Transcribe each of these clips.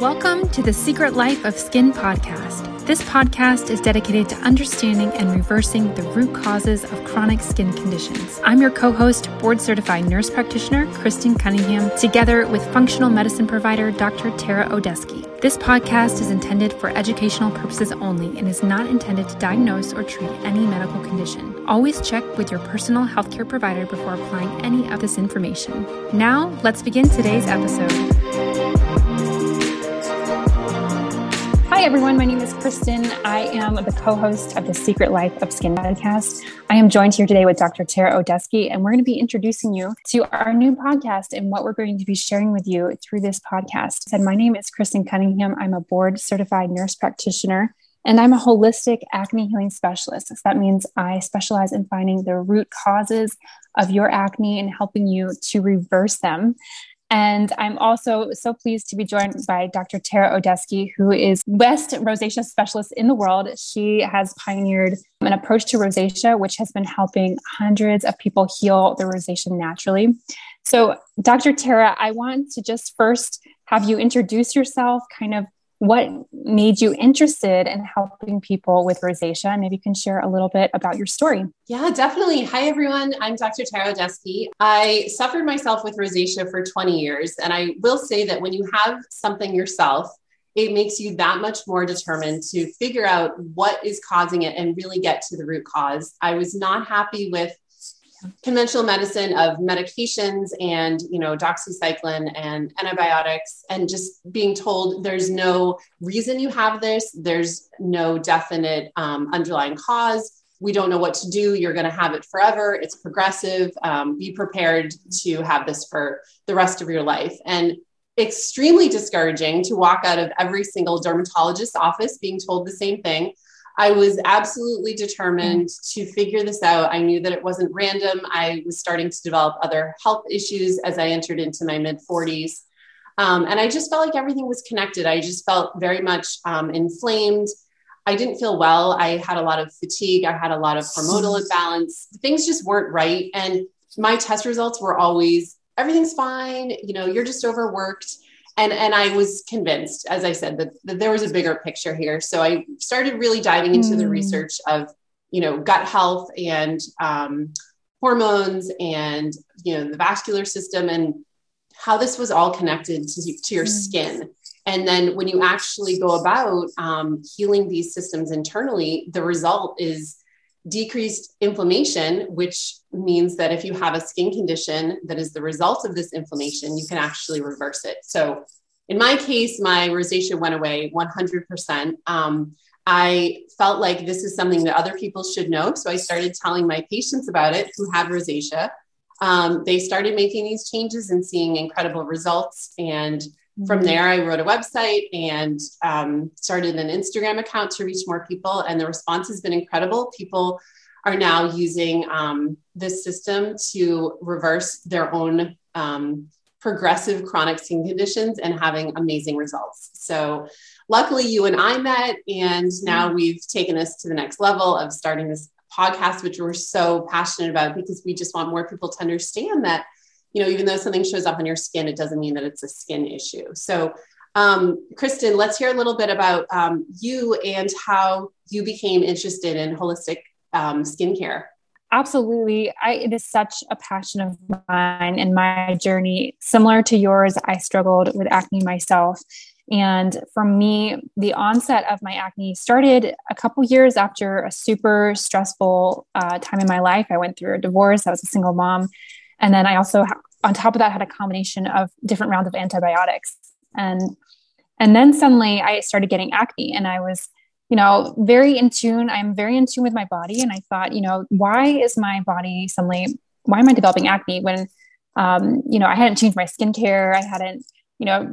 Welcome to the Secret Life of Skin podcast. This podcast is dedicated to understanding and reversing the root causes of chronic skin conditions. I'm your co-host, board-certified nurse practitioner, Kristen Cunningham, together with functional medicine provider, Dr. Tara O'Desky. This podcast is intended for educational purposes only and is not intended to diagnose or treat any medical condition. Always check with your personal healthcare provider before applying any of this information. Now, let's begin today's episode. Hi, everyone. My name is Kristen. I am the co-host of the Secret Life of Skin podcast. I am joined here today with Dr. Tara O'Desky, and we're going to be introducing you to our new podcast and what we're going to be sharing with you through this podcast. And my name is Kristen Cunningham. I'm a board-certified nurse practitioner, and I'm a holistic acne healing specialist. So that means I specialize in finding the root causes of your acne and helping you to reverse them. And I'm also so pleased to be joined by Dr. Tara O'Desky, who is best rosacea specialist in the world. She has pioneered an approach to rosacea, which has been helping hundreds of people heal their rosacea naturally. So Dr. Tara, I want to just first have you introduce yourself, kind of what made you interested in helping people with rosacea? Maybe you can share a little bit about your story. Yeah, definitely. Hi, everyone. I'm Dr. Tara O'Desky. I suffered myself with rosacea for 20 years. And I will say that when you have something yourself, it makes you that much more determined to figure out what is causing it and really get to the root cause. I was not happy with conventional medicine of medications and, doxycycline and antibiotics, and just being told there's no reason you have this. There's no definite underlying cause. We don't know what to do. You're going to have it forever. It's progressive. Be prepared to have this for the rest of your life. And extremely discouraging to walk out of every single dermatologist's office being told the same thing. I was absolutely determined to figure this out. I knew that it wasn't random. I was starting to develop other health issues as I entered into my mid-40s. And I just felt like everything was connected. I just felt very much inflamed. I didn't feel well. I had a lot of fatigue. I had a lot of hormonal imbalance. Things just weren't right. And my test results were always, everything's fine. You're just overworked. And I was convinced, as I said, that there was a bigger picture here. So I started really diving into the research of, gut health and hormones and, the vascular system and how this was all connected to your skin. And then when you actually go about healing these systems internally, the result is decreased inflammation, which means that if you have a skin condition that is the result of this inflammation, you can actually reverse it. So in my case, my rosacea went away 100%. I felt like this is something that other people should know. So I started telling my patients about it who had rosacea. They started making these changes and seeing incredible results. And from there, I wrote a website and started an Instagram account to reach more people. And the response has been incredible. People are now using this system to reverse their own progressive chronic skin conditions and having amazing results. So luckily you and I met, and now we've taken us to the next level of starting this podcast, which we're so passionate about because we just want more people to understand that, even though something shows up on your skin, it doesn't mean that it's a skin issue. So Kristen, let's hear a little bit about you and how you became interested in holistic skincare. Absolutely. It is such a passion of mine, and my journey, similar to yours, I struggled with acne myself. And for me, the onset of my acne started a couple years after a super stressful time in my life. I went through a divorce. I was a single mom. And then I also, on top of that, had a combination of different rounds of antibiotics. And then suddenly I started getting acne, and I was, very in tune. I'm very in tune with my body. And I thought, why am I developing acne when, I hadn't changed my skincare. I hadn't,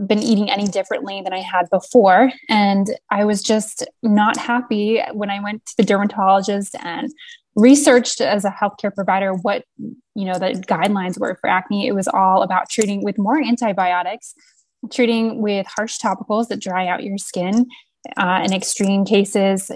been eating any differently than I had before. And I was just not happy when I went to the dermatologist and researched as a healthcare provider what, the guidelines were for acne. It was all about treating with more antibiotics, treating with harsh topicals that dry out your skin, in extreme cases,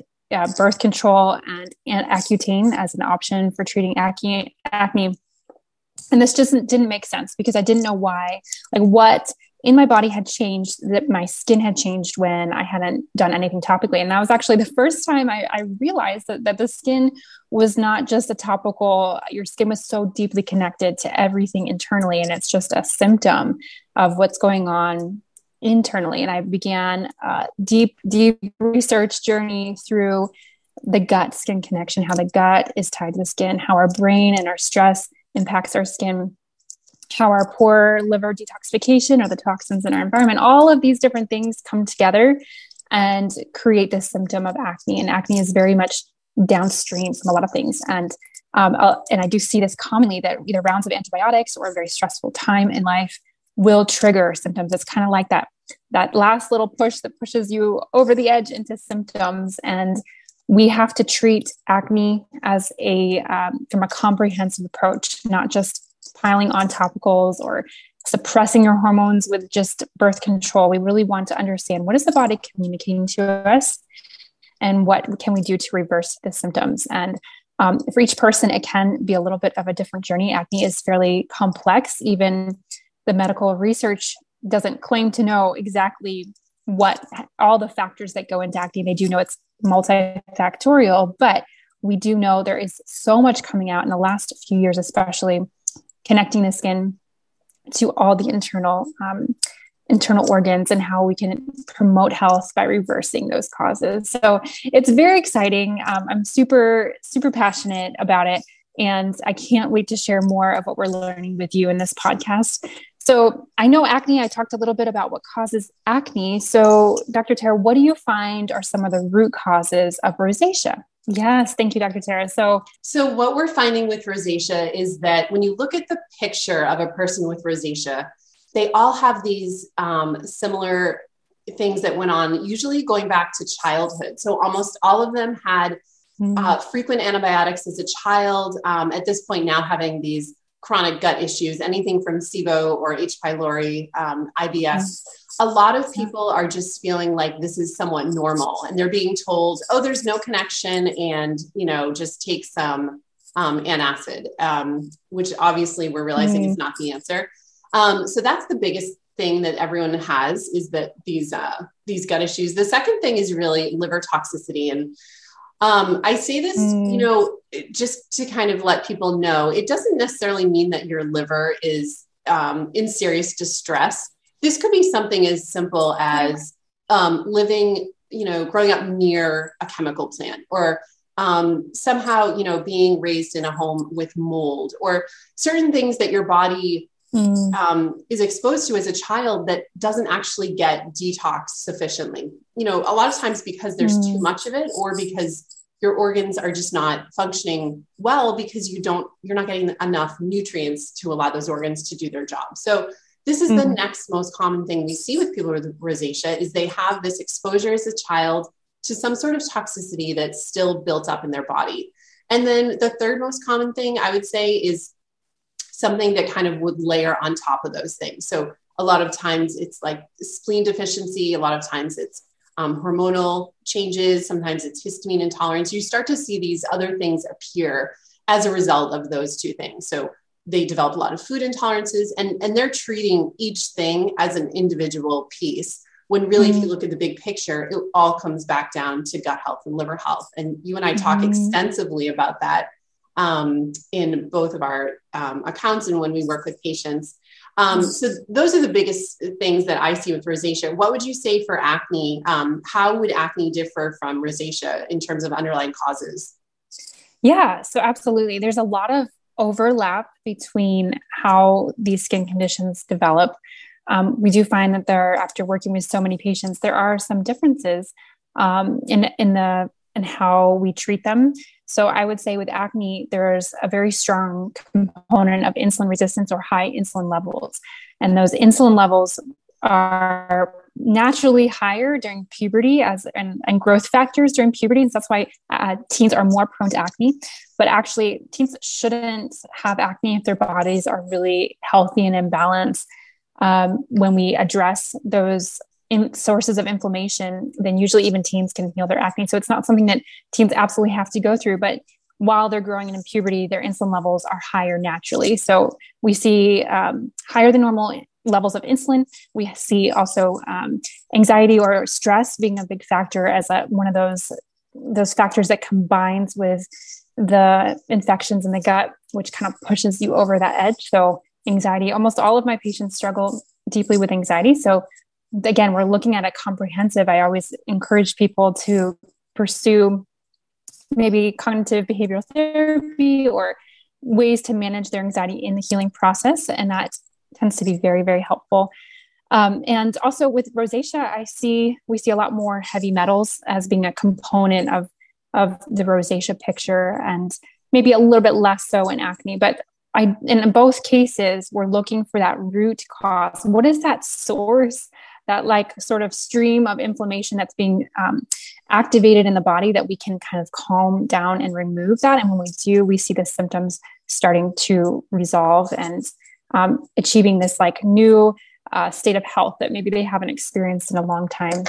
birth control and Accutane as an option for treating acne. And this just didn't make sense because I didn't know why, like what in my body had changed, that my skin had changed when I hadn't done anything topically. And that was actually the first time I realized that the skin was not just a topical, your skin was so deeply connected to everything internally. And it's just a symptom of what's going on internally. And I began a deep research journey through the gut skin connection, how the gut is tied to the skin, how our brain and our stress impacts our skin, how our poor liver detoxification or the toxins in our environment, all of these different things come together and create this symptom of acne. And acne is very much downstream from a lot of things. And I do see this commonly, that either rounds of antibiotics or a very stressful time in life will trigger symptoms. It's kind of like that last little push that pushes you over the edge into symptoms. And we have to treat acne as from a comprehensive approach, not just piling on topicals or suppressing your hormones with just birth control. We really want to understand, what is the body communicating to us and what can we do to reverse the symptoms? And for each person, it can be a little bit of a different journey. Acne is fairly complex. Even the medical research doesn't claim to know exactly what all the factors that go into acne. They do know it's multifactorial, but we do know there is so much coming out in the last few years, especially connecting the skin to all the internal organs and how we can promote health by reversing those causes. So it's very exciting. I'm super, super passionate about it. And I can't wait to share more of what we're learning with you in this podcast. So I know acne, I talked a little bit about what causes acne. So Dr. Tara, what do you find are some of the root causes of rosacea? Yes. Thank you, Dr. Tara. So what we're finding with rosacea is that when you look at the picture of a person with rosacea, they all have these similar things that went on, usually going back to childhood. So almost all of them had frequent antibiotics as a child, at this point now having these chronic gut issues, anything from SIBO or H. pylori, IBS. A lot of people are just feeling like this is somewhat normal, and they're being told, oh, there's no connection, and, just take some antacid, which obviously we're realizing is not the answer. So that's the biggest thing that everyone has, is that these gut issues. The second thing is really liver toxicity. And I say this, just to kind of let people know, it doesn't necessarily mean that your liver is in serious distress. This could be something as simple as growing up near a chemical plant, or somehow, being raised in a home with mold, or certain things that your body is exposed to as a child that doesn't actually get detoxed sufficiently. A lot of times because there's too much of it, or because your organs are just not functioning well because you're not getting enough nutrients to allow those organs to do their job. So this is the next most common thing we see with people with rosacea, is they have this exposure as a child to some sort of toxicity that's still built up in their body. And then the third most common thing I would say is something that kind of would layer on top of those things. So a lot of times it's like spleen deficiency. A lot of times it's hormonal changes. Sometimes it's histamine intolerance. You start to see these other things appear as a result of those two things. So they develop a lot of food intolerances, and they're treating each thing as an individual piece, when really, if you look at the big picture, it all comes back down to gut health and liver health. And you and I talk extensively about that in both of our accounts and when we work with patients. So those are the biggest things that I see with rosacea. What would you say for acne? How would acne differ from rosacea in terms of underlying causes? Yeah, so absolutely. There's a lot of overlap between how these skin conditions develop. We do find that after working with so many patients, there are some differences in how we treat them. So I would say with acne, there's a very strong component of insulin resistance or high insulin levels. And those insulin levels are naturally higher during puberty and growth factors during puberty. And so that's why teens are more prone to acne. But actually, teens shouldn't have acne if their bodies are really healthy and in balance. When we address those sources of inflammation, then usually even teens can heal their acne. So it's not something that teens absolutely have to go through. But while they're growing and in puberty, their insulin levels are higher naturally. So we see higher than normal levels of insulin. We see also anxiety or stress being a big factor as one of those factors that combines with the infections in the gut, which kind of pushes you over that edge. So anxiety, almost all of my patients struggle deeply with anxiety. So again, we're looking at a comprehensive. I always encourage people to pursue maybe cognitive behavioral therapy or ways to manage their anxiety in the healing process. And that tends to be very, very helpful. And also with rosacea, we see a lot more heavy metals as being a component of the rosacea picture, and maybe a little bit less so in acne, but in both cases, we're looking for that root cause. What is that source, that like sort of stream of inflammation that's being activated in the body that we can kind of calm down and remove that? And when we do, we see the symptoms starting to resolve and achieving this like new state of health that maybe they haven't experienced in a long time.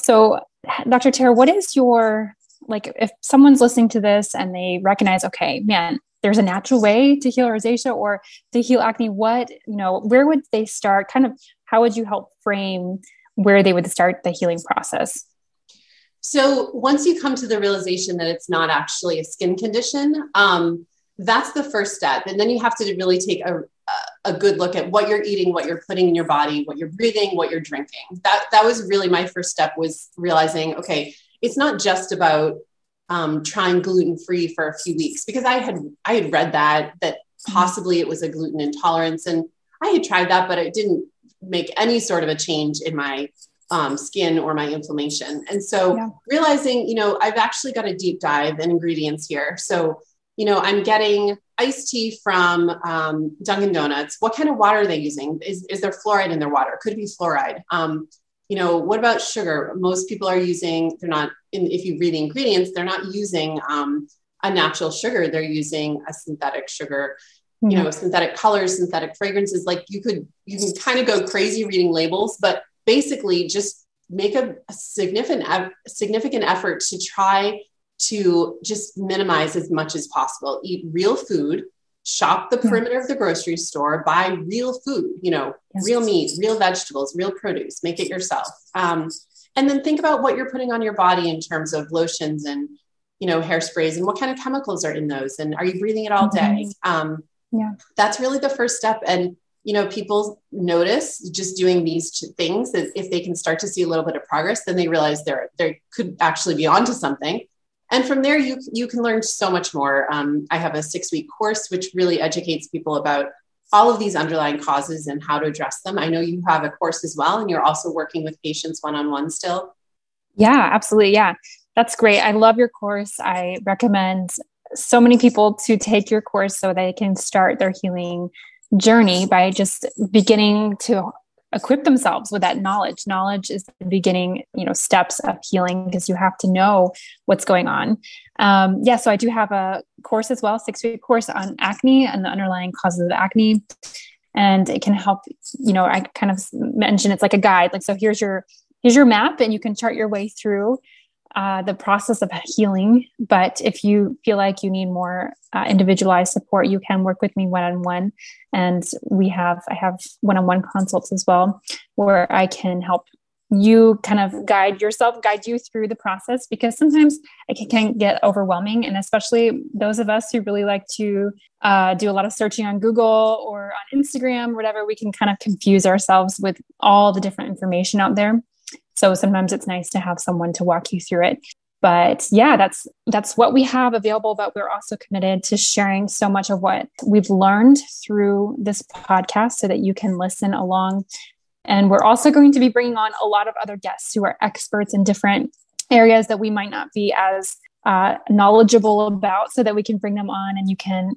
So Dr. Tara, what is your, like, if someone's listening to this and they recognize, okay, man, there's a natural way to heal rosacea or to heal acne, where would they start? Kind of, how would you help frame where they would start the healing process? So once you come to the realization that it's not actually a skin condition, that's the first step. And then you have to really take a good look at what you're eating, what you're putting in your body, what you're breathing, what you're drinking. That was really my first step, was realizing, okay, it's not just about trying gluten-free for a few weeks, because I had read that possibly it was a gluten intolerance, and I had tried that, but it didn't make any sort of a change in my skin or my inflammation. And so realizing, I've actually got a deep dive in ingredients here. So, I'm getting iced tea from Dunkin' Donuts. What kind of water are they using? Is there fluoride in their water? Could it be fluoride? What about sugar? Most people are using, if you read the ingredients, they're not using a natural sugar. They're using a synthetic sugar, synthetic colors, synthetic fragrances. Like you can kind of go crazy reading labels, but basically just make a significant effort to try to just minimize as much as possible. Eat real food, shop the perimeter of the grocery store, buy real food, real meat, real vegetables, real produce, make it yourself. And then think about what you're putting on your body in terms of lotions and, hairsprays, and what kind of chemicals are in those. And are you breathing it all day? That's really the first step. And, people notice just doing these things, that if they can start to see a little bit of progress, then they realize they could actually be onto something. And from there, you can learn so much more. I have a 6-week course, which really educates people about all of these underlying causes and how to address them. I know you have a course as well, and you're also working with patients one-on-one still. Yeah, absolutely. Yeah, that's great. I love your course. I recommend so many people to take your course so they can start their healing journey by just beginning to equip themselves with that knowledge. Knowledge is the beginning, steps of healing, because you have to know what's going on. So I do have a course as well, 6-week course on acne and the underlying causes of acne. And it can help, I kind of mentioned, it's like a guide. Like, so here's your map, and you can chart your way through the process of healing. But if you feel like you need more individualized support, you can work with me one-on-one. And I have one-on-one consults as well, where I can help you kind of guide you through the process, because sometimes it can get overwhelming. And especially those of us who really like to do a lot of searching on Google or on Instagram, or whatever, we can kind of confuse ourselves with all the different information out there. So sometimes it's nice to have someone to walk you through it. But yeah, that's what we have available. But we're also committed to sharing so much of what we've learned through this podcast so that you can listen along. And we're also going to be bringing on a lot of other guests who are experts in different areas that we might not be as knowledgeable about, so that we can bring them on and you can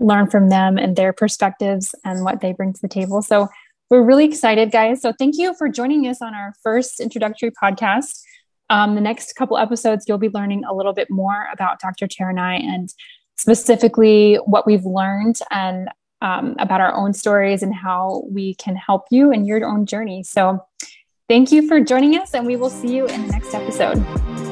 learn from them and their perspectives and what they bring to the table. So we're really excited, guys. So thank you for joining us on our first introductory podcast. The next couple episodes, you'll be learning a little bit more about Dr. Tara and I, and specifically what we've learned and about our own stories and how we can help you in your own journey. So thank you for joining us, and we will see you in the next episode.